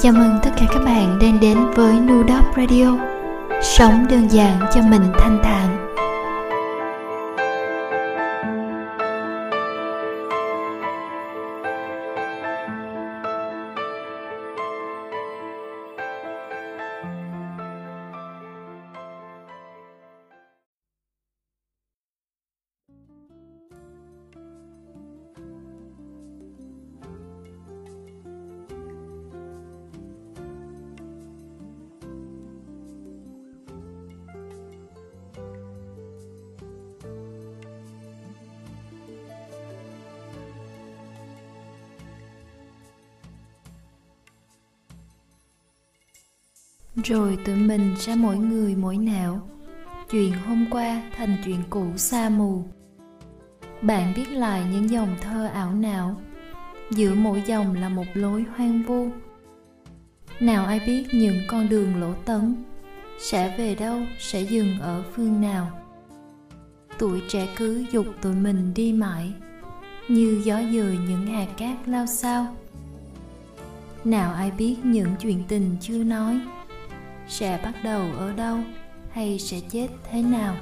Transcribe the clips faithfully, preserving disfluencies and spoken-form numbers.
Chào mừng tất cả các bạn đang đến với Nu đê ô pê Radio. Sống đơn giản cho mình thanh thản. Rồi tụi mình sẽ mỗi người mỗi nẻo, chuyện hôm qua thành chuyện cũ xa mù. Bạn viết lại những dòng thơ ảo não, giữa mỗi dòng là một lối hoang vu. Nào ai biết những con đường lỗ tấn sẽ về đâu, sẽ dừng ở phương nào. Tuổi trẻ cứ dục tụi mình đi mãi, như gió dời những hạt cát lao xao. Nào ai biết những chuyện tình chưa nói sẽ bắt đầu ở đâu, hay sẽ chết thế nào?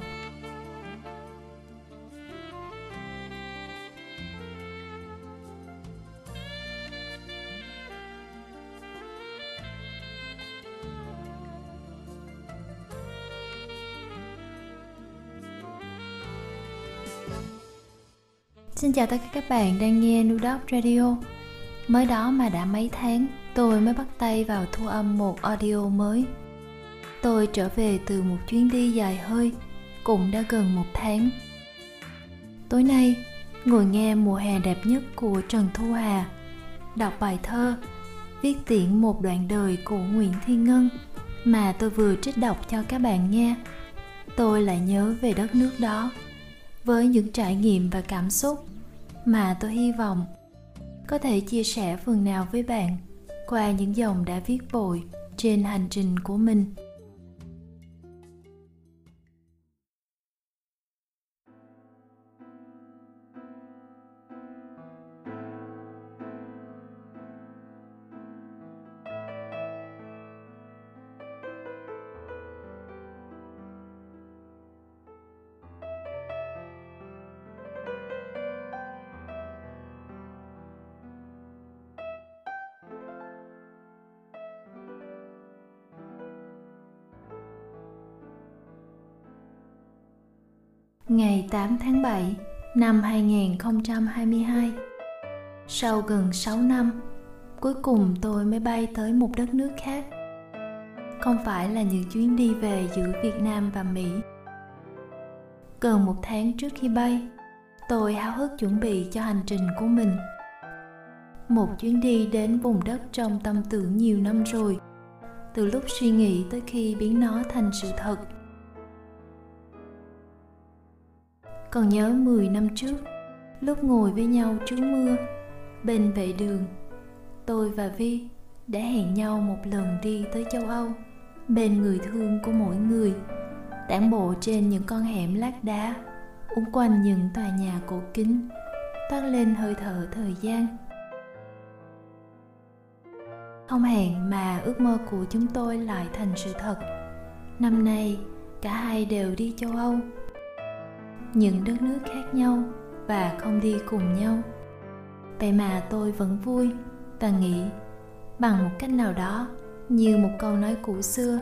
Xin chào tất cả các bạn đang nghe Nu đê ô pê Radio. Mới đó mà đã mấy tháng, tôi mới bắt tay vào thu âm một audio mới. Tôi trở về từ một chuyến đi dài hơi, cũng đã gần một tháng. Tối nay, ngồi nghe Mùa hè đẹp nhất của Trần Thu Hà, đọc bài thơ Viết tiễn một đoạn đời của Nguyễn Thiên Ngân mà tôi vừa trích đọc cho các bạn nghe, tôi lại nhớ về đất nước đó, với những trải nghiệm và cảm xúc mà tôi hy vọng có thể chia sẻ phần nào với bạn qua những dòng đã viết vội trên hành trình của mình. Ngày tám tháng bảy năm hai không hai hai, sau gần sáu năm, cuối cùng tôi mới bay tới một đất nước khác. Không phải là những chuyến đi về giữa Việt Nam và Mỹ. Gần một tháng trước khi bay, tôi háo hức chuẩn bị cho hành trình của mình. Một chuyến đi đến vùng đất trong tâm tưởng nhiều năm rồi, từ lúc suy nghĩ tới khi biến nó thành sự thật. Còn nhớ mười năm trước, lúc ngồi với nhau trú mưa, bên vệ đường, tôi và Vi đã hẹn nhau một lần đi tới châu Âu, bên người thương của mỗi người, tản bộ trên những con hẻm lát đá, uốn quanh những tòa nhà cổ kính, toát lên hơi thở thời gian. Không hẹn mà ước mơ của chúng tôi lại thành sự thật. Năm nay, cả hai đều đi châu Âu, những đất nước khác nhau và không đi cùng nhau. Vậy mà tôi vẫn vui và nghĩ, bằng một cách nào đó, như một câu nói cũ xưa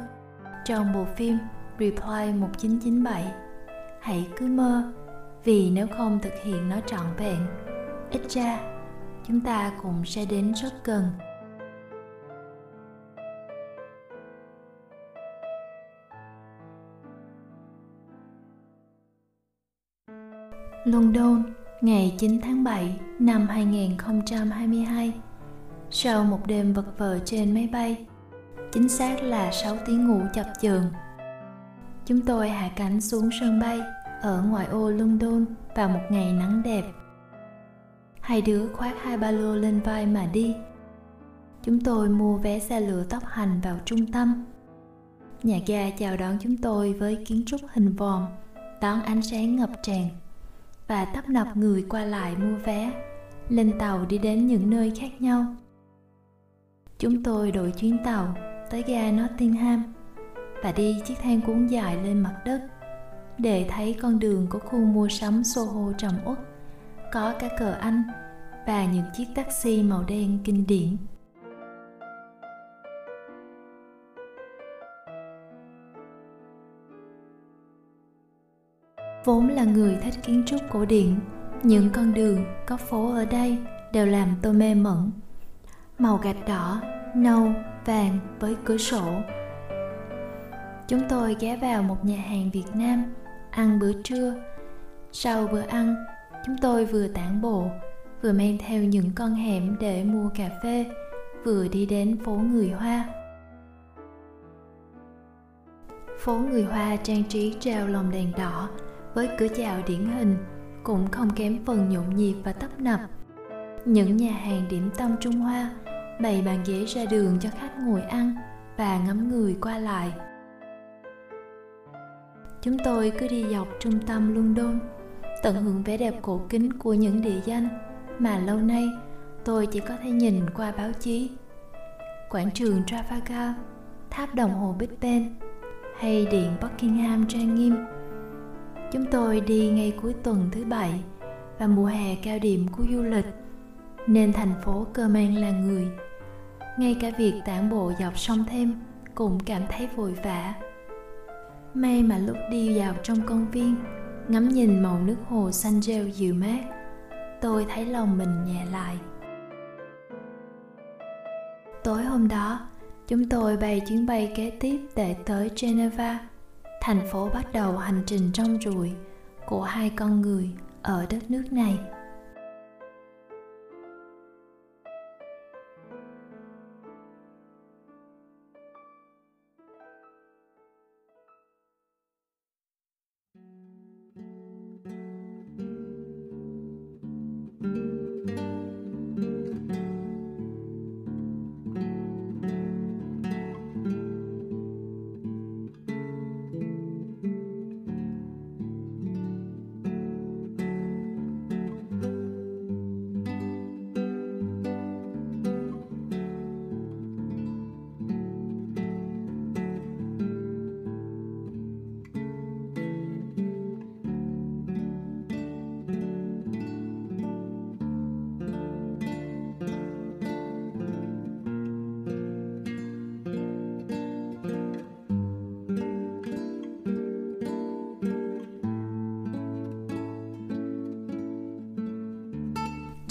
trong bộ phim Reply một chín chín bảy, hãy cứ mơ, vì nếu không thực hiện nó trọn vẹn, ít ra chúng ta cũng sẽ đến rất gần. London, ngày chín tháng bảy năm hai không hai hai. Sau một đêm vật vờ trên máy bay, chính xác là sáu tiếng ngủ chập chờn, chúng tôi hạ cánh xuống sân bay ở ngoại ô London vào một ngày nắng đẹp. Hai đứa khoác hai ba lô lên vai mà đi. Chúng tôi mua vé xe lửa tốc hành vào trung tâm. Nhà ga chào đón chúng tôi với kiến trúc hình vòm, đón ánh sáng ngập tràn, và tấp nập người qua lại mua vé, lên tàu đi đến những nơi khác nhau. Chúng tôi đổi chuyến tàu tới ga Nottingham và đi chiếc thang cuốn dài lên mặt đất để thấy con đường của khu mua sắm Soho trầm uất, có cả cờ Anh và những chiếc taxi màu đen kinh điển. Vốn là người thích kiến trúc cổ điển, những con đường, có phố ở đây đều làm tôi mê mẩn. Màu gạch đỏ, nâu, vàng với cửa sổ. Chúng tôi ghé vào một nhà hàng Việt Nam, ăn bữa trưa. Sau bữa ăn, chúng tôi vừa tản bộ, vừa men theo những con hẻm để mua cà phê, vừa đi đến phố người Hoa. Phố người Hoa trang trí treo lồng đèn đỏ với cửa chào điển hình, cũng không kém phần nhộn nhịp và tấp nập. Những nhà hàng điểm tâm Trung Hoa bày bàn ghế ra đường cho khách ngồi ăn và ngắm người qua lại. Chúng tôi cứ đi dọc trung tâm London, tận hưởng vẻ đẹp cổ kính của những địa danh mà lâu nay tôi chỉ có thể nhìn qua báo chí. Quảng trường Trafalgar, tháp đồng hồ Big Ben hay điện Buckingham trang nghiêm. Chúng tôi đi ngay cuối tuần thứ bảy và mùa hè cao điểm của du lịch, nên thành phố cơ man là người. Ngay cả việc tản bộ dọc sông Thêm cũng cảm thấy vội vã. May mà lúc đi vào trong công viên, ngắm nhìn màu nước hồ xanh rêu dịu mát, tôi thấy lòng mình nhẹ lại. Tối hôm đó, chúng tôi bay chuyến bay kế tiếp để tới Geneva, thành phố bắt đầu hành trình rong ruổi của hai con người ở đất nước này.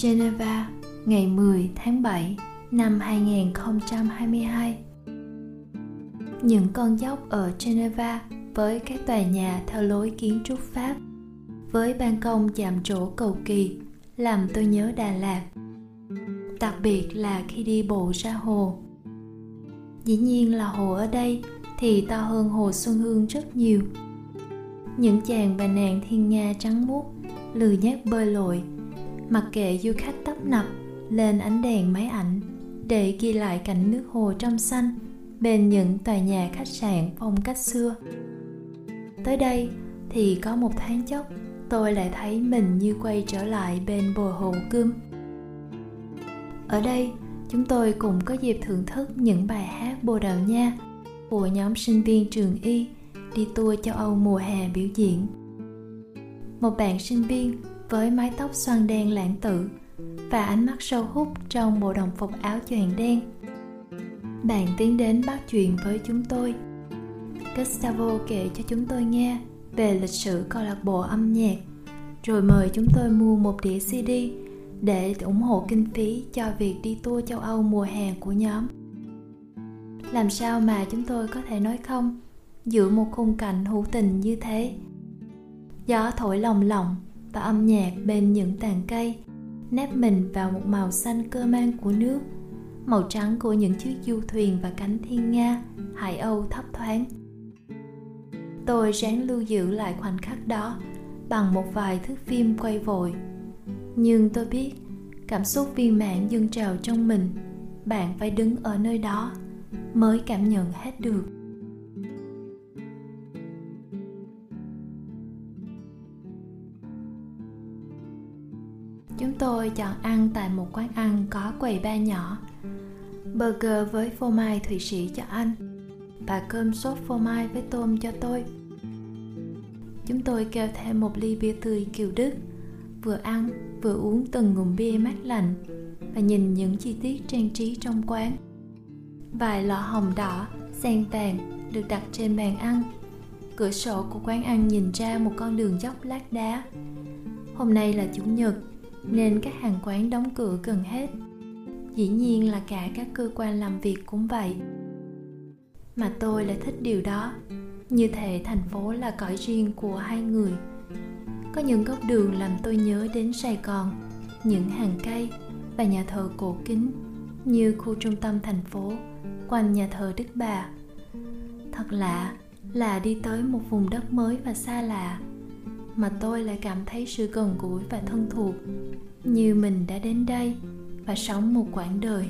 Geneva, ngày mười tháng bảy năm hai nghìn không trăm hai mươi hai. Những con dốc ở Geneva với các tòa nhà theo lối kiến trúc Pháp, với ban công chạm trổ cầu kỳ, làm tôi nhớ Đà Lạt. Đặc biệt là khi đi bộ ra hồ. Dĩ nhiên là hồ ở đây thì to hơn hồ Xuân Hương rất nhiều. Những chàng và nàng thiên nga trắng muốt, lười nhác bơi lội, mặc kệ du khách tấp nập lên ánh đèn máy ảnh để ghi lại cảnh nước hồ trong xanh bên những tòa nhà khách sạn phong cách xưa. Tới đây thì có một thoáng chốc tôi lại thấy mình như quay trở lại bên bờ hồ Gươm. Ở đây chúng tôi cũng có dịp thưởng thức những bài hát Bồ Đào Nha của nhóm sinh viên trường Y đi tour châu Âu mùa hè biểu diễn. Một bạn sinh viên với mái tóc xoăn đen lãng tử và ánh mắt sâu hút trong bộ đồng phục áo choàng đen, bạn tiến đến bắt chuyện với chúng tôi. Gustavo kể cho chúng tôi nghe về lịch sử câu lạc bộ âm nhạc, rồi mời chúng tôi mua một đĩa xê đê để ủng hộ kinh phí cho việc đi tour châu Âu mùa hè của nhóm. Làm sao mà chúng tôi có thể nói không giữa một khung cảnh hữu tình như thế? Gió thổi lồng lộng và âm nhạc bên những tàn cây, nép mình vào một màu xanh cơ man của nước, màu trắng của những chiếc du thuyền và cánh thiên nga, hải âu thấp thoáng. Tôi ráng lưu giữ lại khoảnh khắc đó bằng một vài thước phim quay vội. Nhưng tôi biết, cảm xúc viên mãn dâng trào trong mình, bạn phải đứng ở nơi đó mới cảm nhận hết được. Chúng tôi chọn ăn tại một quán ăn có quầy bar nhỏ. burger với phô mai Thụy Sĩ cho anh và cơm sốt phô mai với tôm cho tôi. Chúng tôi kêu thêm một ly bia tươi Kiều Đức, vừa ăn vừa uống từng ngụm bia mát lạnh và nhìn những chi tiết trang trí trong quán. Vài lọ hồng đỏ xen tàn được đặt trên bàn ăn. Cửa sổ của quán ăn nhìn ra một con đường dốc lát đá. Hôm nay là Chủ nhật nên các hàng quán đóng cửa gần hết. Dĩ nhiên là cả các cơ quan làm việc cũng vậy. Mà tôi lại thích điều đó. Như thể thành phố là cõi riêng của hai người. Có những góc đường làm tôi nhớ đến Sài Gòn, những hàng cây và nhà thờ cổ kính như khu trung tâm thành phố quanh nhà thờ Đức Bà. Thật lạ là đi tới một vùng đất mới và xa lạ mà tôi lại cảm thấy sự gần gũi và thân thuộc, như mình đã đến đây và sống một quãng đời.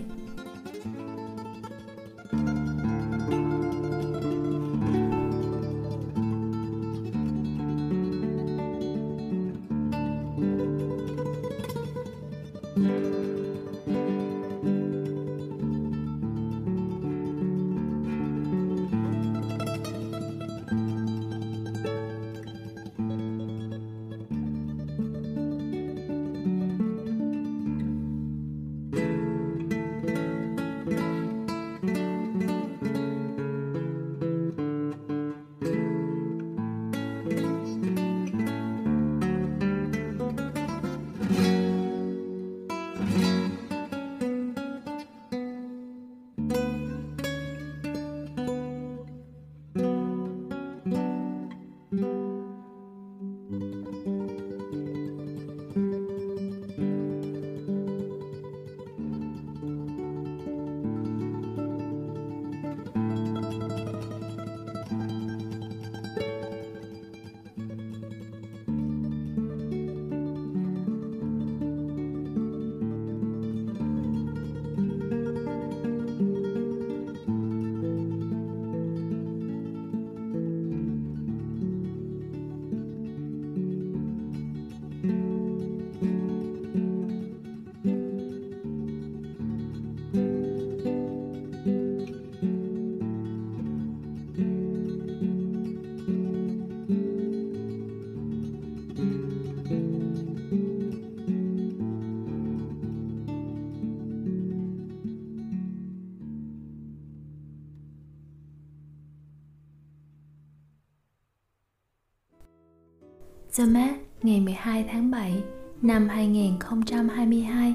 Zermatt, ngày mười hai tháng bảy năm hai nghìn không trăm hai mươi hai.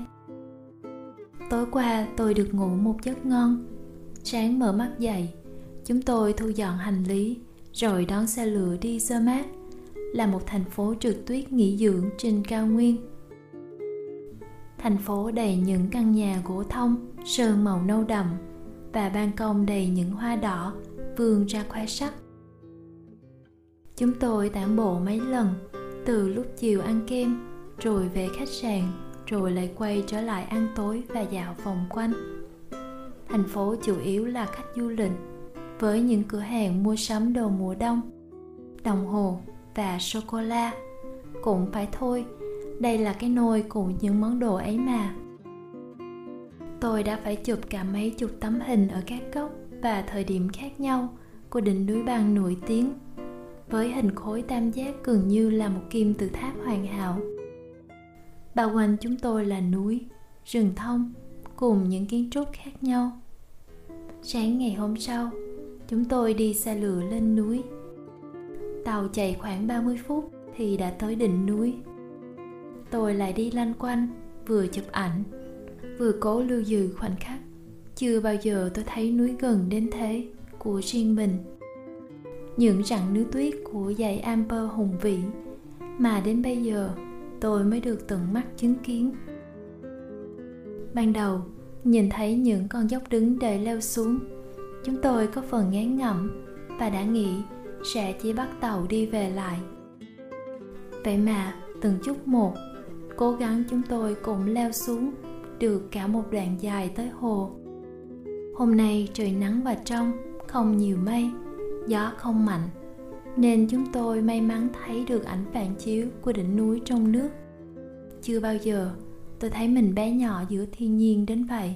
Tối qua tôi được ngủ một giấc ngon. Sáng mở mắt dậy, chúng tôi thu dọn hành lý rồi đón xe lửa đi Zermatt, là một thành phố trượt tuyết nghỉ dưỡng trên cao nguyên. Thành phố đầy những căn nhà gỗ thông, sơn màu nâu đậm và ban công đầy những hoa đỏ vươn ra khoe sắc. Chúng tôi tản bộ mấy lần, từ lúc chiều ăn kem, rồi về khách sạn, rồi lại quay trở lại ăn tối và dạo vòng quanh. Thành phố chủ yếu là khách du lịch, với những cửa hàng mua sắm đồ mùa đông, đồng hồ và sô-cô-la. Cũng phải thôi, đây là cái nôi của những món đồ ấy mà. Tôi đã phải chụp cả mấy chục tấm hình ở các góc và thời điểm khác nhau của đỉnh núi băng nổi tiếng, với hình khối tam giác gần như là một kim tự tháp hoàn hảo. Bao quanh chúng tôi là núi, rừng thông cùng những kiến trúc khác nhau. Sáng ngày hôm sau, chúng tôi đi xe lửa lên núi. Tàu chạy khoảng ba mươi phút thì đã tới đỉnh núi. Tôi lại đi lanh quanh, vừa chụp ảnh, vừa cố lưu giữ khoảnh khắc. Chưa bao giờ tôi thấy núi gần đến thế của riêng mình. Những rặng núi tuyết của dãy Amper hùng vĩ mà đến bây giờ tôi mới được tận mắt chứng kiến. Ban đầu, nhìn thấy những con dốc đứng để leo xuống, chúng tôi có phần ngán ngẩm và đã nghĩ sẽ chỉ bắt tàu đi về lại. Vậy mà, từng chút một, cố gắng chúng tôi cũng leo xuống được cả một đoạn dài tới hồ. Hôm nay trời nắng và trong, không nhiều mây, gió không mạnh, nên chúng tôi may mắn thấy được ảnh phản chiếu của đỉnh núi trong nước. Chưa bao giờ tôi thấy mình bé nhỏ giữa thiên nhiên đến vậy.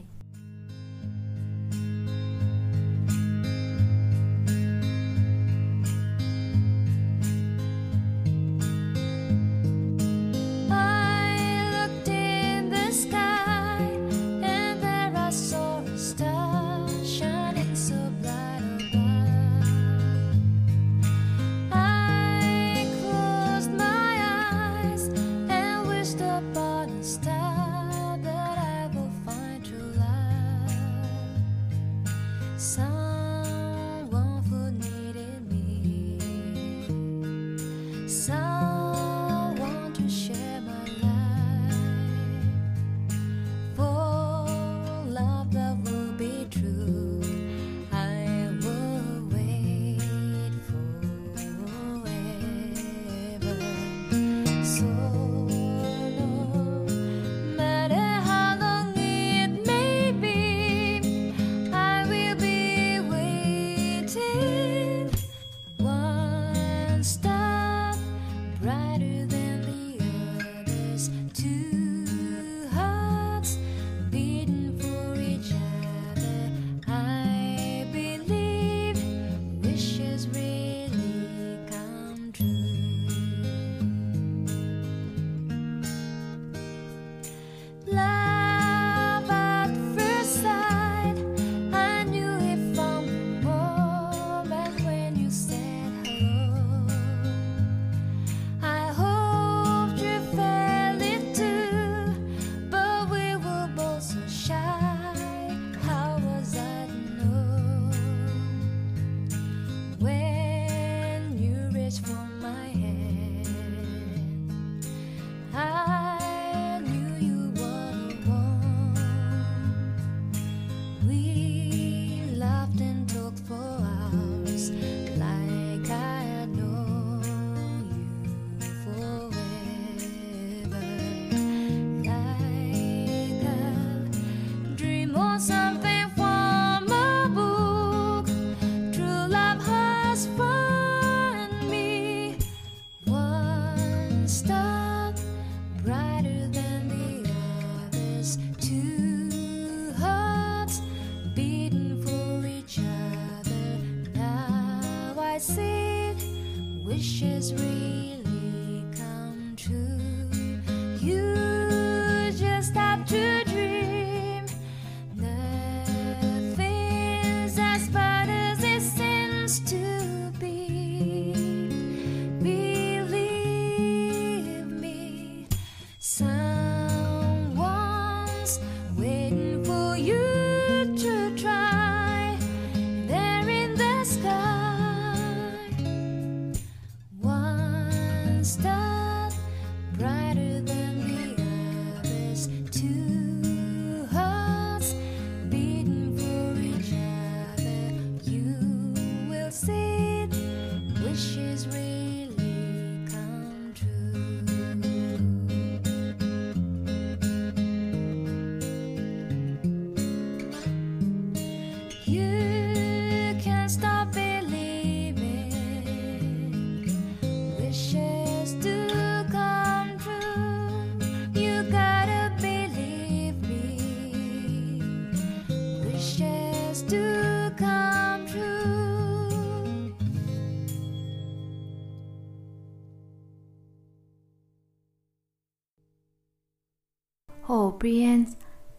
Hồ Brienz,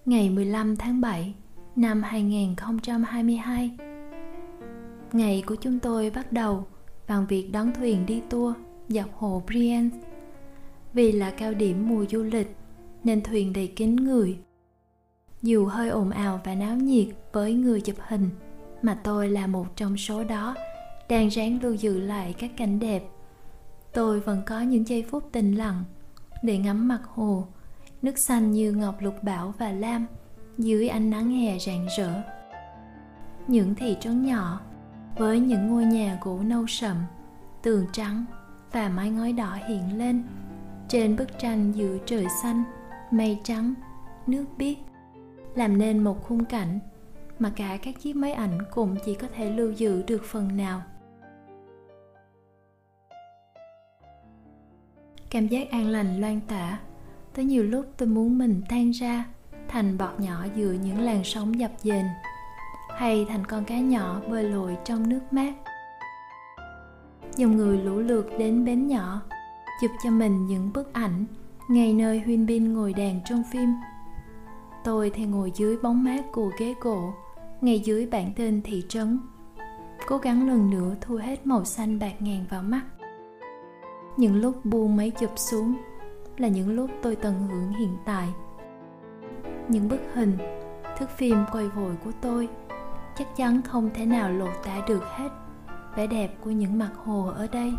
ngày mười lăm tháng bảy năm hai không hai hai. Ngày của chúng tôi bắt đầu bằng việc đón thuyền đi tour dọc hồ Brienz. Vì là cao điểm mùa du lịch nên thuyền đầy kín người. Dù hơi ồn ào và náo nhiệt với người chụp hình, mà tôi là một trong số đó đang ráng lưu giữ lại các cảnh đẹp. Tôi vẫn có những giây phút tĩnh lặng để ngắm mặt hồ, nước xanh như ngọc lục bảo và lam dưới ánh nắng hè rạng rỡ. Những thị trấn nhỏ với những ngôi nhà gỗ nâu sậm, tường trắng và mái ngói đỏ hiện lên trên bức tranh giữa trời xanh, mây trắng, nước biếc, làm nên một khung cảnh mà cả các chiếc máy ảnh cũng chỉ có thể lưu giữ được phần nào. Cảm giác an lành loan tả. Tới nhiều lúc tôi muốn mình tan ra thành bọt nhỏ giữa những làn sóng dập dềnh, hay thành con cá nhỏ bơi lội trong nước mát. Dòng người lũ lượt đến bến nhỏ, chụp cho mình những bức ảnh ngay nơi Huyên Bin ngồi đàn trong phim. Tôi thì ngồi dưới bóng mát của ghế gỗ, ngay dưới bảng tên thị trấn, cố gắng lần nữa thu hết màu xanh bạc ngàn vào mắt. Những lúc buông máy chụp xuống là những lúc tôi tận hưởng hiện tại. Những bức hình, thước phim quay vội của tôi chắc chắn không thể nào lột tả được hết vẻ đẹp của những mặt hồ ở đây.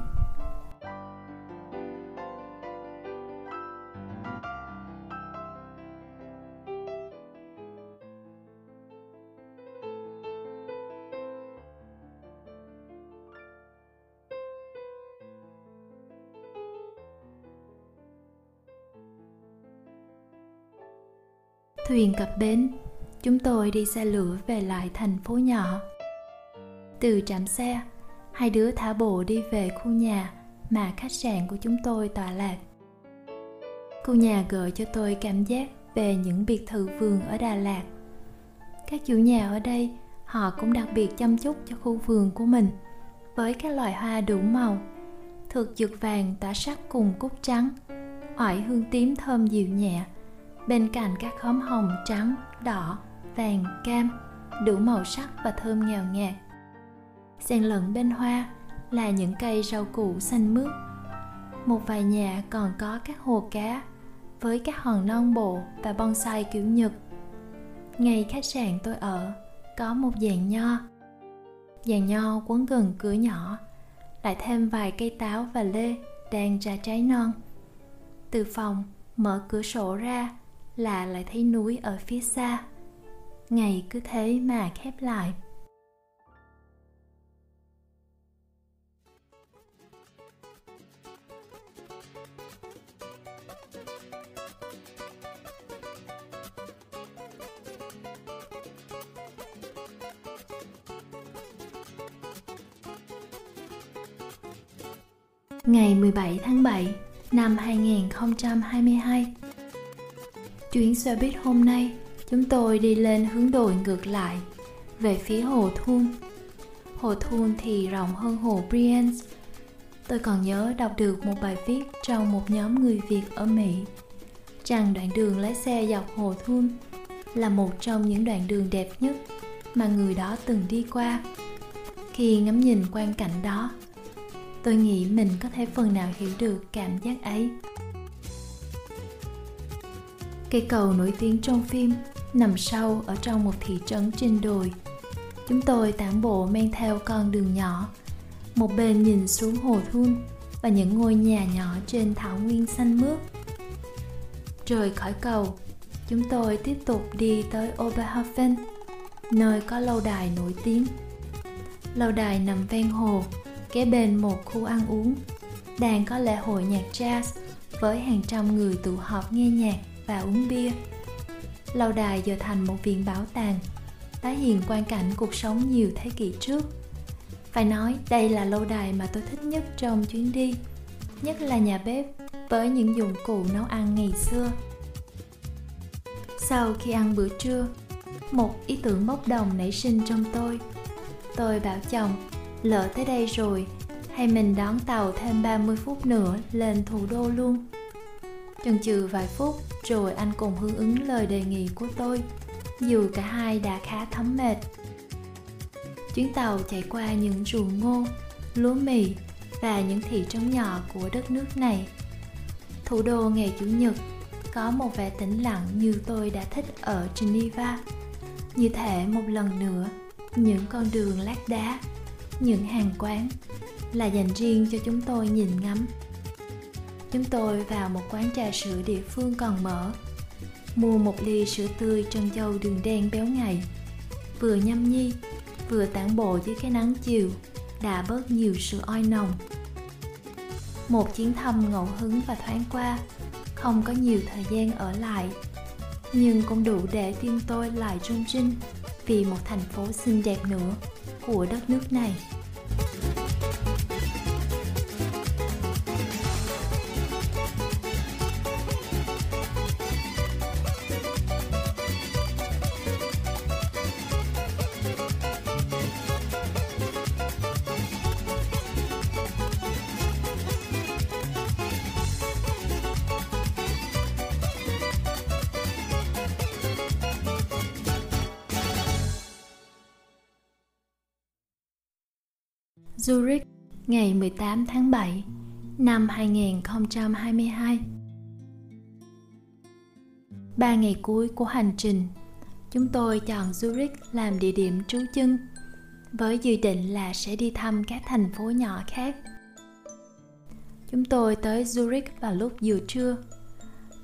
Thuyền cập bến, chúng tôi đi xe lửa về lại thành phố nhỏ. Từ trạm xe, hai đứa thả bộ đi về khu nhà mà khách sạn của chúng tôi tọa lạc. Khu nhà gợi cho tôi cảm giác về những biệt thự vườn ở Đà Lạt. Các chủ nhà ở đây, họ cũng đặc biệt chăm chút cho khu vườn của mình với các loại hoa đủ màu, thực dược vàng tỏa sắc cùng cúc trắng, oải hương tím thơm dịu nhẹ. Bên cạnh các khóm hồng trắng, đỏ, vàng, cam, đủ màu sắc và thơm ngào ngạt. Xen lẫn bên hoa là những cây rau củ xanh mướt. Một vài nhà còn có các hồ cá với các hòn non bộ và bonsai kiểu Nhật. Ngay khách sạn tôi ở có một giàn nho. Giàn nho quấn gần cửa nhỏ, lại thêm vài cây táo và lê đang ra trái non. Từ phòng mở cửa sổ ra là lại thấy núi ở phía xa. Ngày cứ thế mà khép lại. Ngày mười bảy tháng bảy năm hai không hai hai, chuyến xe buýt hôm nay chúng tôi đi lên hướng đồi ngược lại về phía hồ Thun. Hồ Thun thì rộng hơn hồ Brienz. Tôi còn nhớ đọc được một bài viết trong một nhóm người Việt ở Mỹ rằng đoạn đường lái xe dọc hồ Thun là một trong những đoạn đường đẹp nhất mà người đó từng đi qua. Khi ngắm nhìn quang cảnh đó, tôi nghĩ mình có thể phần nào hiểu được cảm giác ấy. Cây cầu nổi tiếng trong phim nằm sâu ở trong một thị trấn trên đồi. Chúng tôi tản bộ men theo con đường nhỏ, một bên nhìn xuống hồ Thun và những ngôi nhà nhỏ trên thảo nguyên xanh mướt. Rời khỏi cầu, chúng tôi tiếp tục đi tới Oberhofen, nơi có lâu đài nổi tiếng. Lâu đài nằm ven hồ, kế bên một khu ăn uống đang có lễ hội nhạc jazz với hàng trăm người tụ họp nghe nhạc và uống bia. Lâu đài giờ thành một viện bảo tàng tái hiện quang cảnh cuộc sống nhiều thế kỷ trước. Phải nói đây là lâu đài mà tôi thích nhất trong chuyến đi, nhất là nhà bếp với những dụng cụ nấu ăn ngày xưa. Sau khi ăn bữa trưa, một ý tưởng bốc đồng nảy sinh trong tôi. Tôi bảo chồng, lỡ tới đây rồi, hay mình đón tàu thêm ba mươi phút nữa lên thủ đô luôn. Chần chừ vài phút rồi anh cùng hưởng ứng lời đề nghị của tôi, dù cả hai đã khá thấm mệt. Chuyến tàu chạy qua những ruộng ngô, lúa mì và những thị trấn nhỏ của đất nước này. Thủ đô ngày Chủ nhật có một vẻ tĩnh lặng như tôi đã thích ở Geneva. Như thể một lần nữa, những con đường lát đá, những hàng quán là dành riêng cho chúng tôi nhìn ngắm. Chúng tôi vào một quán trà sữa địa phương còn mở, mua một ly sữa tươi trân châu đường đen béo ngậy, vừa nhâm nhi, vừa tản bộ dưới cái nắng chiều, đã bớt nhiều sữa oi nồng. Một chuyến thăm ngẫu hứng và thoáng qua, không có nhiều thời gian ở lại, nhưng cũng đủ để tim tôi lại rung rinh vì một thành phố xinh đẹp nữa của đất nước này. Zurich, ngày mười tám tháng bảy năm hai không hai hai. Ba ngày cuối của hành trình, chúng tôi chọn Zurich làm địa điểm trú chân, với dự định là sẽ đi thăm các thành phố nhỏ khác. Chúng tôi tới Zurich vào lúc giữa trưa.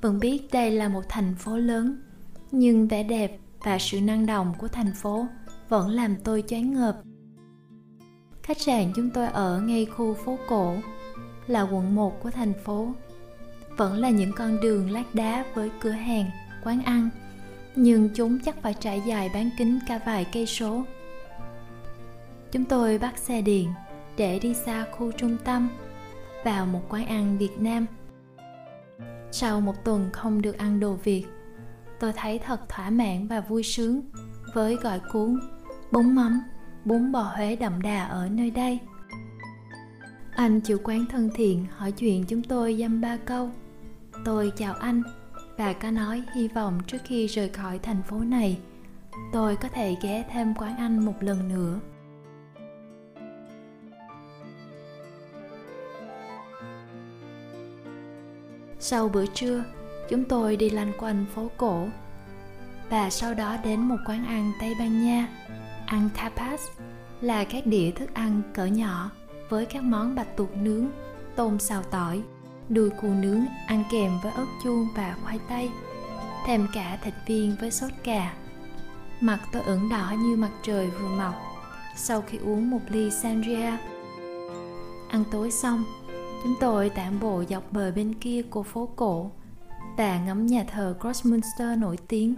Vẫn biết đây là một thành phố lớn, nhưng vẻ đẹp và sự năng động của thành phố vẫn làm tôi choáng ngợp. Khách sạn chúng tôi ở ngay khu phố cổ, là quận một của thành phố. Vẫn là những con đường lát đá với cửa hàng, quán ăn, nhưng chúng chắc phải trải dài bán kính cả vài cây số. Chúng tôi bắt xe điện để đi xa khu trung tâm, vào một quán ăn Việt Nam. Sau một tuần không được ăn đồ Việt, tôi thấy thật thỏa mãn và vui sướng với gỏi cuốn, bún mắm, bún bò Huế đậm đà ở nơi đây. Anh chủ quán thân thiện hỏi chuyện chúng tôi dăm ba câu. Tôi chào anh và có nói hy vọng trước khi rời khỏi thành phố này, tôi có thể ghé thêm quán anh một lần nữa. Sau bữa trưa, chúng tôi đi lanh quanh phố cổ và sau đó đến một quán ăn Tây Ban Nha, ăn tapas là các đĩa thức ăn cỡ nhỏ với các món bạch tuộc nướng, tôm xào tỏi, đùi cừu nướng ăn kèm với ớt chuông và khoai tây, thêm cả thịt viên với sốt cà. Mặt tôi ửng đỏ như mặt trời vừa mọc sau khi uống một ly sangria. Ăn tối xong, chúng tôi tản bộ dọc bờ bên kia của phố cổ và ngắm nhà thờ Grossmünster nổi tiếng.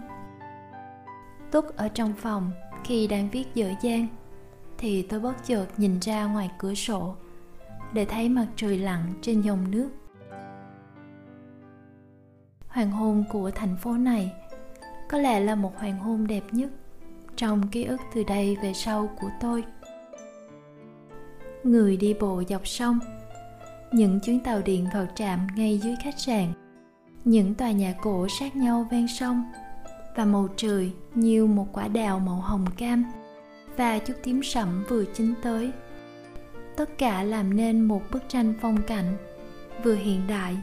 Túc ở trong phòng khi đang viết dở dang thì tôi bất chợt nhìn ra ngoài cửa sổ để thấy mặt trời lặn trên dòng nước. Hoàng hôn của thành phố này có lẽ là một hoàng hôn đẹp nhất trong ký ức từ đây về sau của tôi. Người đi bộ dọc sông, những chuyến tàu điện vào trạm ngay dưới khách sạn, những tòa nhà cổ sát nhau ven sông và màu trời như một quả đào màu hồng cam và chút tím sẫm vừa chín tới. Tất cả làm nên một bức tranh phong cảnh vừa hiện đại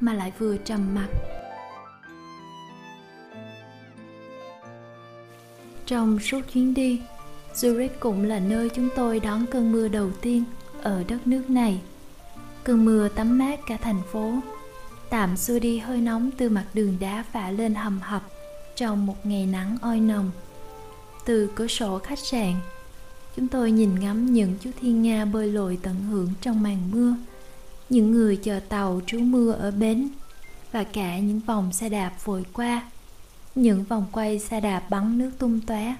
mà lại vừa trầm mặc. Trong suốt chuyến đi, Zurich cũng là nơi chúng tôi đón cơn mưa đầu tiên ở đất nước này. Cơn mưa tắm mát cả thành phố, tạm xua đi hơi nóng từ mặt đường đá phả lên hầm hập trong một ngày nắng oi nồng. Từ cửa sổ khách sạn, chúng tôi nhìn ngắm những chú thiên nga bơi lội tận hưởng trong màn mưa, những người chờ tàu trú mưa ở bến và cả những vòng xe đạp vội qua, những vòng quay xe đạp bắn nước tung tóe.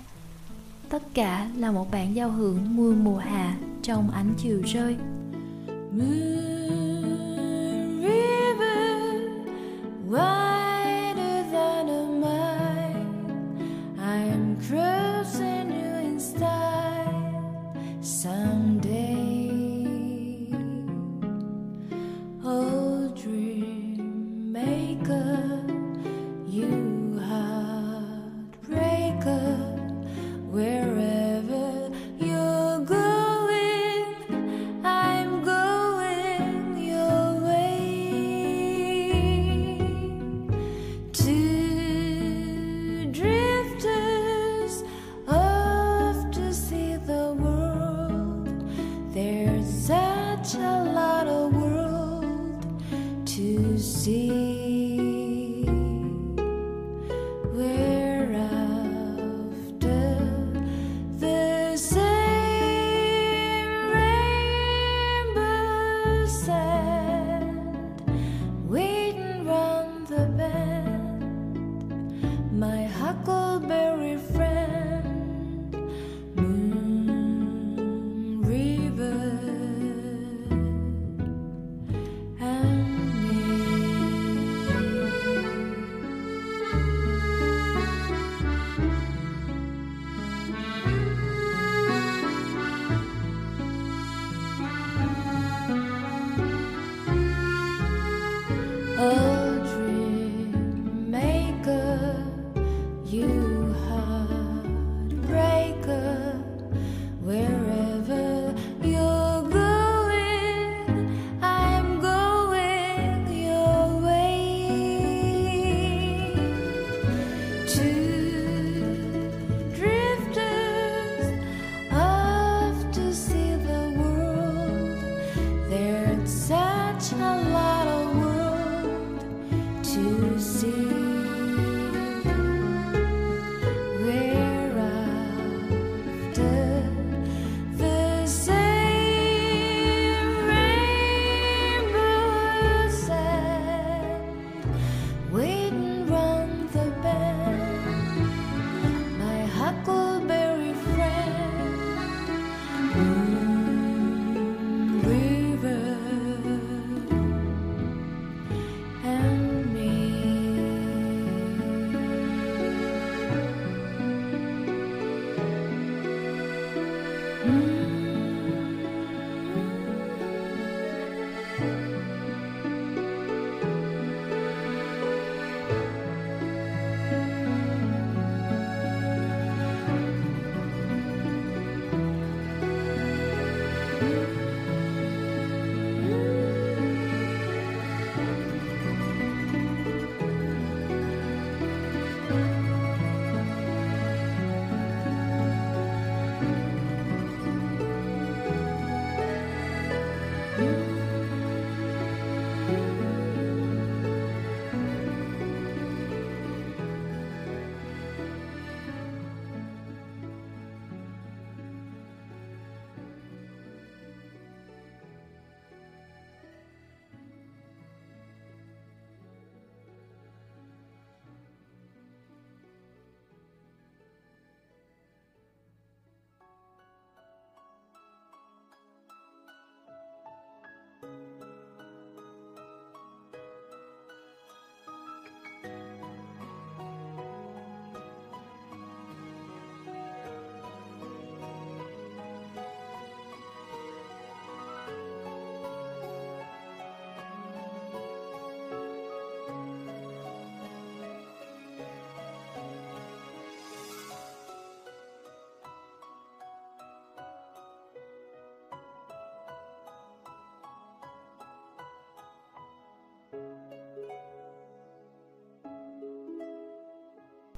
Tất cả là một bản giao hưởng mưa mùa hạ trong ánh chiều rơi. Moon river, wider than a mile, I am crossing you in style someday. Oh dream maker, you heartbreaker, wherever.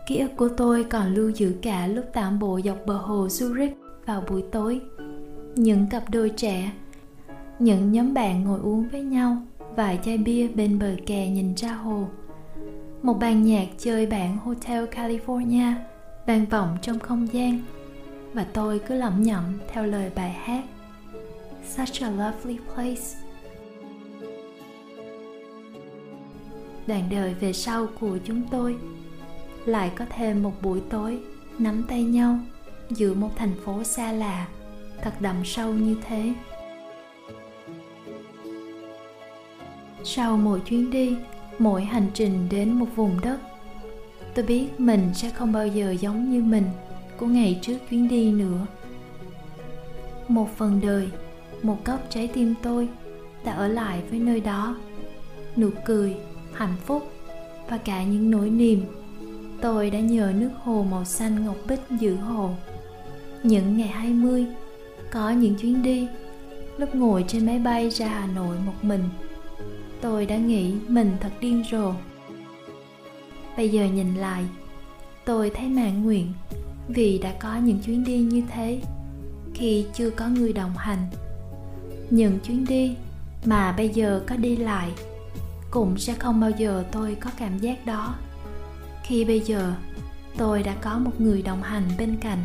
Ký ức của tôi còn lưu giữ cả lúc tản bộ dọc bờ hồ Zurich vào buổi tối, những cặp đôi trẻ, những nhóm bạn ngồi uống với nhau vài chai bia bên bờ kè nhìn ra hồ. Một bàn nhạc chơi bản Hotel California vang vọng trong không gian, và tôi cứ lẩm nhẩm theo lời bài hát Such a Lovely Place. Đoạn đời về sau của chúng tôi lại có thêm một buổi tối nắm tay nhau giữa một thành phố xa lạ thật đậm sâu như thế. Sau mỗi chuyến đi, mỗi hành trình đến một vùng đất, tôi biết mình sẽ không bao giờ giống như mình của ngày trước chuyến đi nữa. Một phần đời, một góc trái tim tôi đã ở lại với nơi đó. Nụ cười, hạnh phúc và cả những nỗi niềm tôi đã nhờ nước hồ màu xanh ngọc bích giữa hồ. Những ngày hai mươi, có những chuyến đi, lúc ngồi trên máy bay ra Hà Nội một mình, tôi đã nghĩ mình thật điên rồ. Bây giờ nhìn lại, tôi thấy mãn nguyện vì đã có những chuyến đi như thế khi chưa có người đồng hành. Những chuyến đi mà bây giờ có đi lại cũng sẽ không bao giờ tôi có cảm giác đó, khi bây giờ tôi đã có một người đồng hành bên cạnh.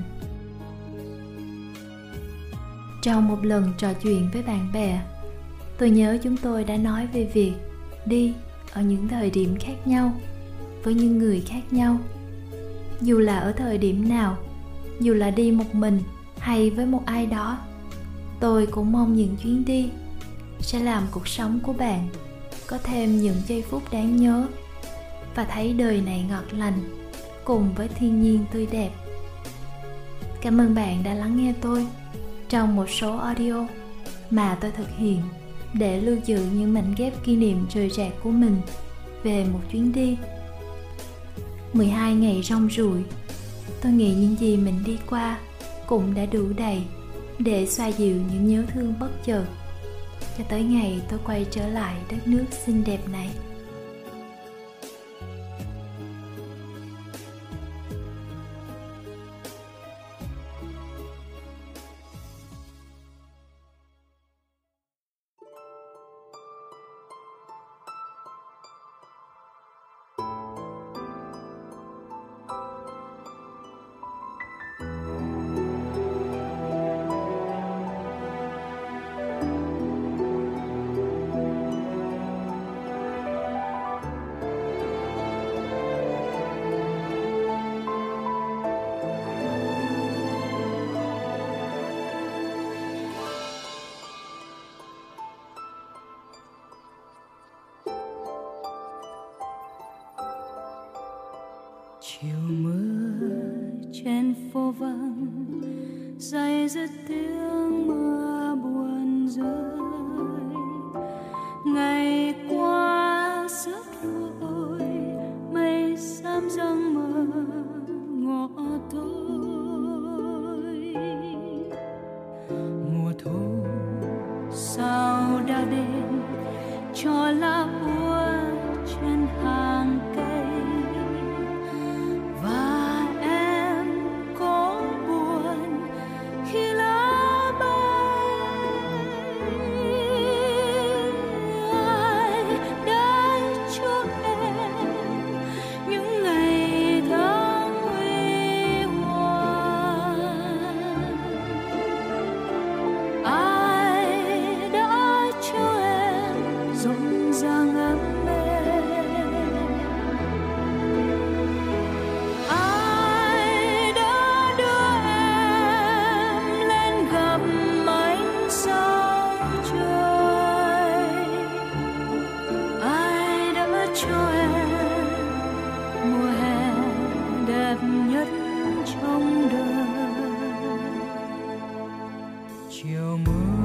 Trong một lần trò chuyện với bạn bè, tôi nhớ chúng tôi đã nói về việc đi ở những thời điểm khác nhau, với những người khác nhau. Dù là ở thời điểm nào, dù là đi một mình hay với một ai đó, tôi cũng mong những chuyến đi sẽ làm cuộc sống của bạn có thêm những giây phút đáng nhớ, và thấy đời này ngọt lành cùng với thiên nhiên tươi đẹp. Cảm ơn bạn đã lắng nghe tôi trong một số audio mà tôi thực hiện để lưu giữ những mảnh ghép kỷ niệm rời rạc của mình về một chuyến đi. mười hai ngày rong ruổi, tôi nghĩ những gì mình đi qua cũng đã đủ đầy để xoa dịu những nhớ thương bất chợt, cho tới ngày tôi quay trở lại đất nước xinh đẹp này. Chiều mưa trên phố vắng dày dứt tiếng mưa buồn rơi. Ngày qua rất vội mây xám giăng mờ ngõ tối. Mùa thu sao đã đến cho lá úa trên hàng cây. Chiều mưa